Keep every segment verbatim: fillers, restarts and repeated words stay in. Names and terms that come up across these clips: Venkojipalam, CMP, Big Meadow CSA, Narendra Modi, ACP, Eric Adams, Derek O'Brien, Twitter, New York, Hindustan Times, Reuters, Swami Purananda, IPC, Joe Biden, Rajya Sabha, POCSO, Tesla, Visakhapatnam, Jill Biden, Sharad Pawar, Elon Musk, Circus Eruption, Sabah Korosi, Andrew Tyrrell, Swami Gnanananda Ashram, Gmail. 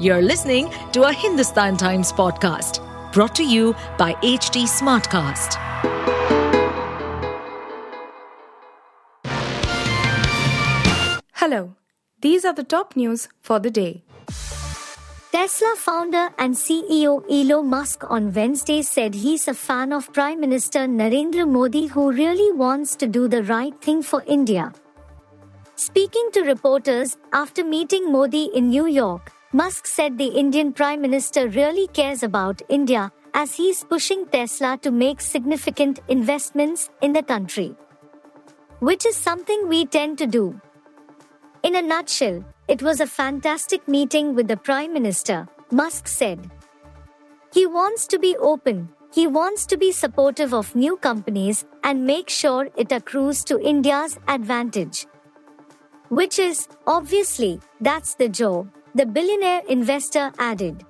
You're listening to a Hindustan Times podcast brought to you by H T Smartcast. Hello, these are the top news for the day. Tesla founder and C E O Elon Musk on Wednesday said he's a fan of Prime Minister Narendra Modi, who really wants to do the right thing for India. Speaking to reporters after meeting Modi in New York, Musk said the Indian Prime Minister really cares about India as he's pushing Tesla to make significant investments in the country, which is something we tend to do. In a nutshell, it was a fantastic meeting with the Prime Minister, Musk said. He wants to be open, he wants to be supportive of new companies and make sure it accrues to India's advantage. Which is, obviously, that's the job, the billionaire investor added.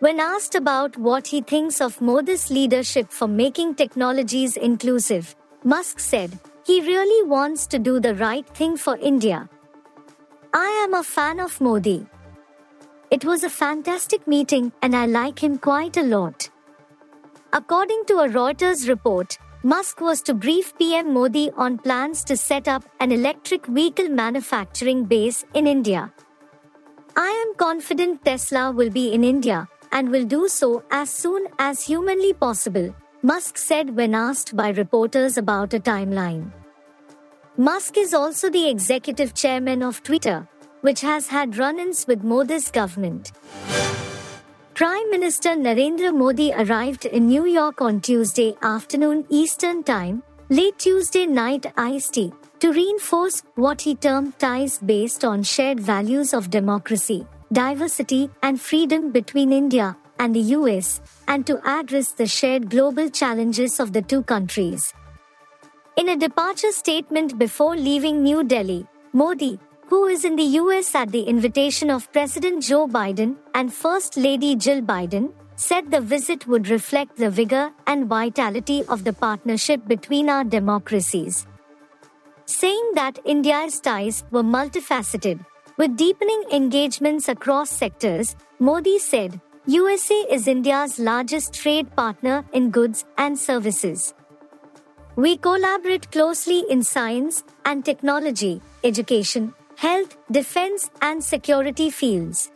When asked about what he thinks of Modi's leadership for making technologies inclusive, Musk said, he really wants to do the right thing for India. I am a fan of Modi. It was a fantastic meeting and I like him quite a lot. According to a Reuters report, Musk was to brief P M Modi on plans to set up an electric vehicle manufacturing base in India. I am confident Tesla will be in India and will do so as soon as humanly possible, Musk said when asked by reporters about a timeline. Musk is also the executive chairman of Twitter, which has had run-ins with Modi's government. Prime Minister Narendra Modi arrived in New York on Tuesday afternoon Eastern Time, late Tuesday night I S T, to reinforce what he termed ties based on shared values of democracy, diversity and freedom between India and the U S, and to address the shared global challenges of the two countries. In a departure statement before leaving New Delhi, Modi, who is in the U S at the invitation of President Joe Biden and First Lady Jill Biden, said the visit would reflect the vigor and vitality of the partnership between our democracies, saying that India's ties were multifaceted, with deepening engagements across sectors. Modi said, U S A is India's largest trade partner in goods and services. We collaborate closely in science and technology, education, health, defense and security fields.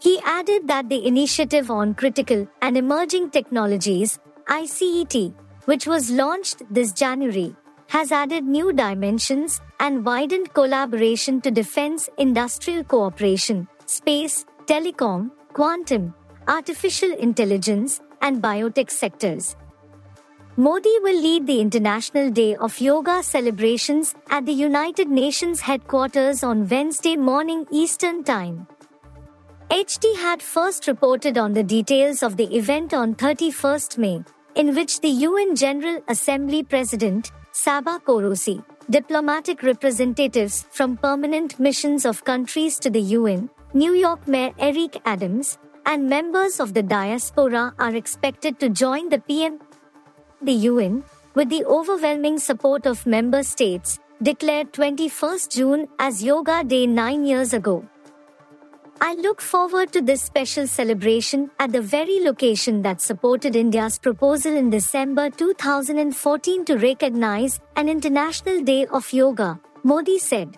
He added that the initiative on critical and emerging technologies, I C E T, which was launched this January, has added new dimensions and widened collaboration to defense industrial cooperation, space, telecom, quantum, artificial intelligence and biotech sectors. Modi will lead the International Day of Yoga celebrations at the United Nations headquarters on Wednesday morning Eastern Time. H T had first reported on the details of the event on thirty-first of May, in which the U N General Assembly President, Sabah Korosi, diplomatic representatives from permanent missions of countries to the U N, New York Mayor Eric Adams, and members of the diaspora are expected to join the P M. The U N, with the overwhelming support of member states, declared twenty-first of June as Yoga Day nine years ago. I look forward to this special celebration at the very location that supported India's proposal in December two thousand fourteen to recognize an International Day of Yoga, Modi said.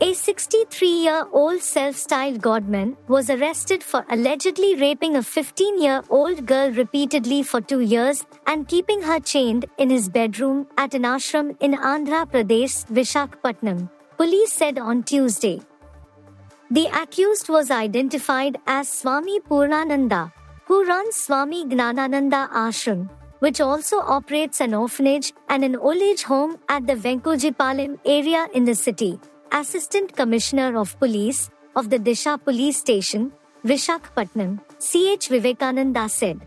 A sixty-three-year-old self-styled godman was arrested for allegedly raping a fifteen-year-old girl repeatedly for two years and keeping her chained in his bedroom at an ashram in Andhra Pradesh's Visakhapatnam, police said on Tuesday. The accused was identified as Swami Purananda, who runs Swami Gnanananda Ashram, which also operates an orphanage and an old-age home at the Venkojipalam area in the city. Assistant Commissioner of Police of the Disha Police Station, Visakhapatnam, C H Vivekananda said.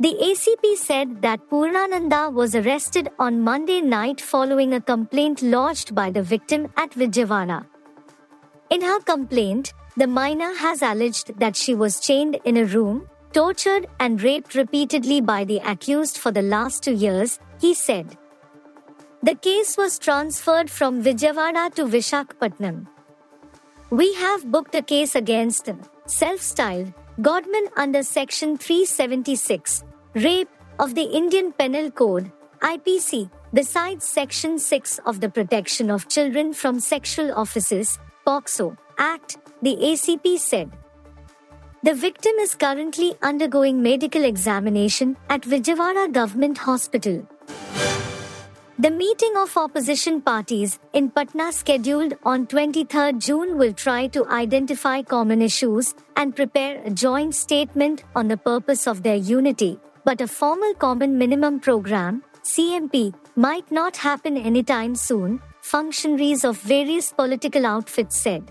The A C P said that Purnananda was arrested on Monday night following a complaint lodged by the victim at Vijayawada. In her complaint, the minor has alleged that she was chained in a room, tortured and raped repeatedly by the accused for the last two years, he said. The case was transferred from Vijayawada to Visakhapatnam. We have booked a case against the self-styled Godman under Section three seventy-six, Rape of the Indian Penal Code, I P C, besides Section six of the Protection of Children from Sexual Offences, POCSO, Act, the A C P said. The victim is currently undergoing medical examination at Vijayawada Government Hospital. The meeting of opposition parties in Patna scheduled on the twenty-third of June will try to identify common issues and prepare a joint statement on the purpose of their unity, but a formal Common Minimum Program, C M P, might not happen anytime soon, functionaries of various political outfits said.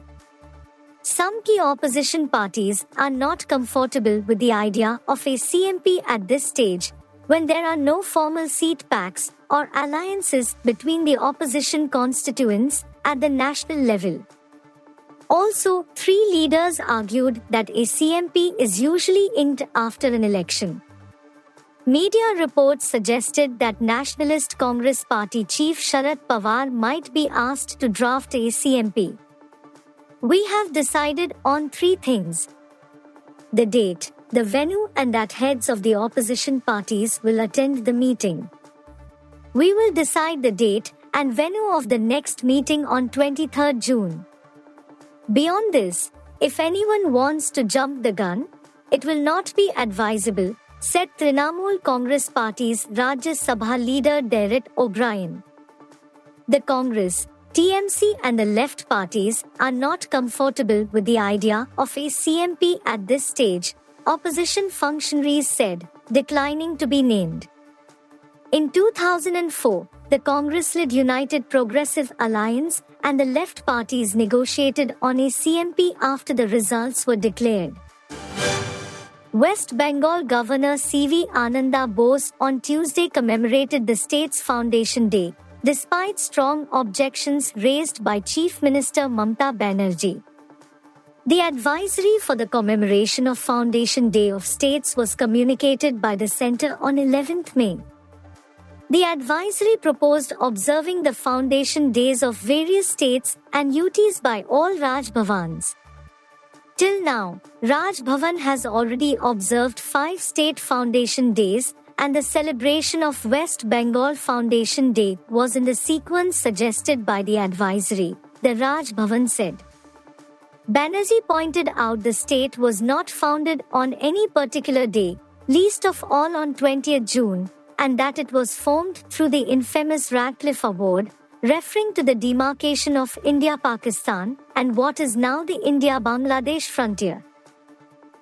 Some key opposition parties are not comfortable with the idea of a C M P at this stage, when there are no formal seat pacts or alliances between the opposition constituents at the national level. Also, three leaders argued that a C M P is usually inked after an election. Media reports suggested that Nationalist Congress Party chief Sharad Pawar might be asked to draft a C M P. We have decided on three things: the date, the venue, and that heads of the opposition parties will attend the meeting. We will decide the date and venue of the next meeting on the twenty-third of June. Beyond this, if anyone wants to jump the gun, it will not be advisable, said Trinamool Congress Party's Rajya Sabha leader Derek O'Brien. The Congress, T M C and the left parties are not comfortable with the idea of a C M P at this stage, opposition functionaries said, declining to be named. In two thousand four, the Congress-led United Progressive Alliance and the left parties negotiated on a C M P after the results were declared. West Bengal Governor C V Ananda Bose on Tuesday commemorated the state's Foundation Day, despite strong objections raised by Chief Minister Mamata Banerjee. The advisory for the commemoration of Foundation Day of States was communicated by the Centre on the eleventh of May. The advisory proposed observing the Foundation Days of various states and U Ts by all Raj Bhavans. Till now, Raj Bhavan has already observed five state Foundation Days, and the celebration of West Bengal Foundation Day was in the sequence suggested by the advisory, the Raj Bhavan said. Banerjee pointed out the state was not founded on any particular day, least of all on the twentieth of June, and that it was formed through the infamous Radcliffe Award, referring to the demarcation of India-Pakistan and what is now the India-Bangladesh frontier.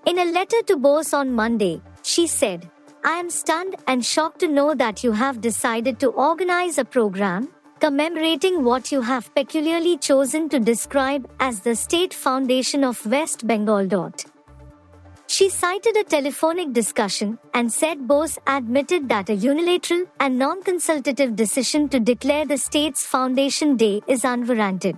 In a letter to Bose on Monday, she said, "I am stunned and shocked to know that you have decided to organize a program commemorating what you have peculiarly chosen to describe as the State Foundation of West Bengal." She cited a telephonic discussion and said Bose admitted that a unilateral and non-consultative decision to declare the state's Foundation Day is unwarranted.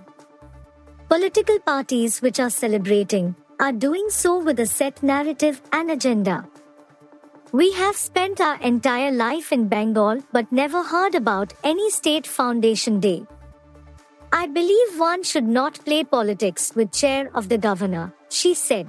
Political parties which are celebrating are doing so with a set narrative and agenda. We have spent our entire life in Bengal but never heard about any state foundation day. I believe one should not play politics with chair of the governor, she said.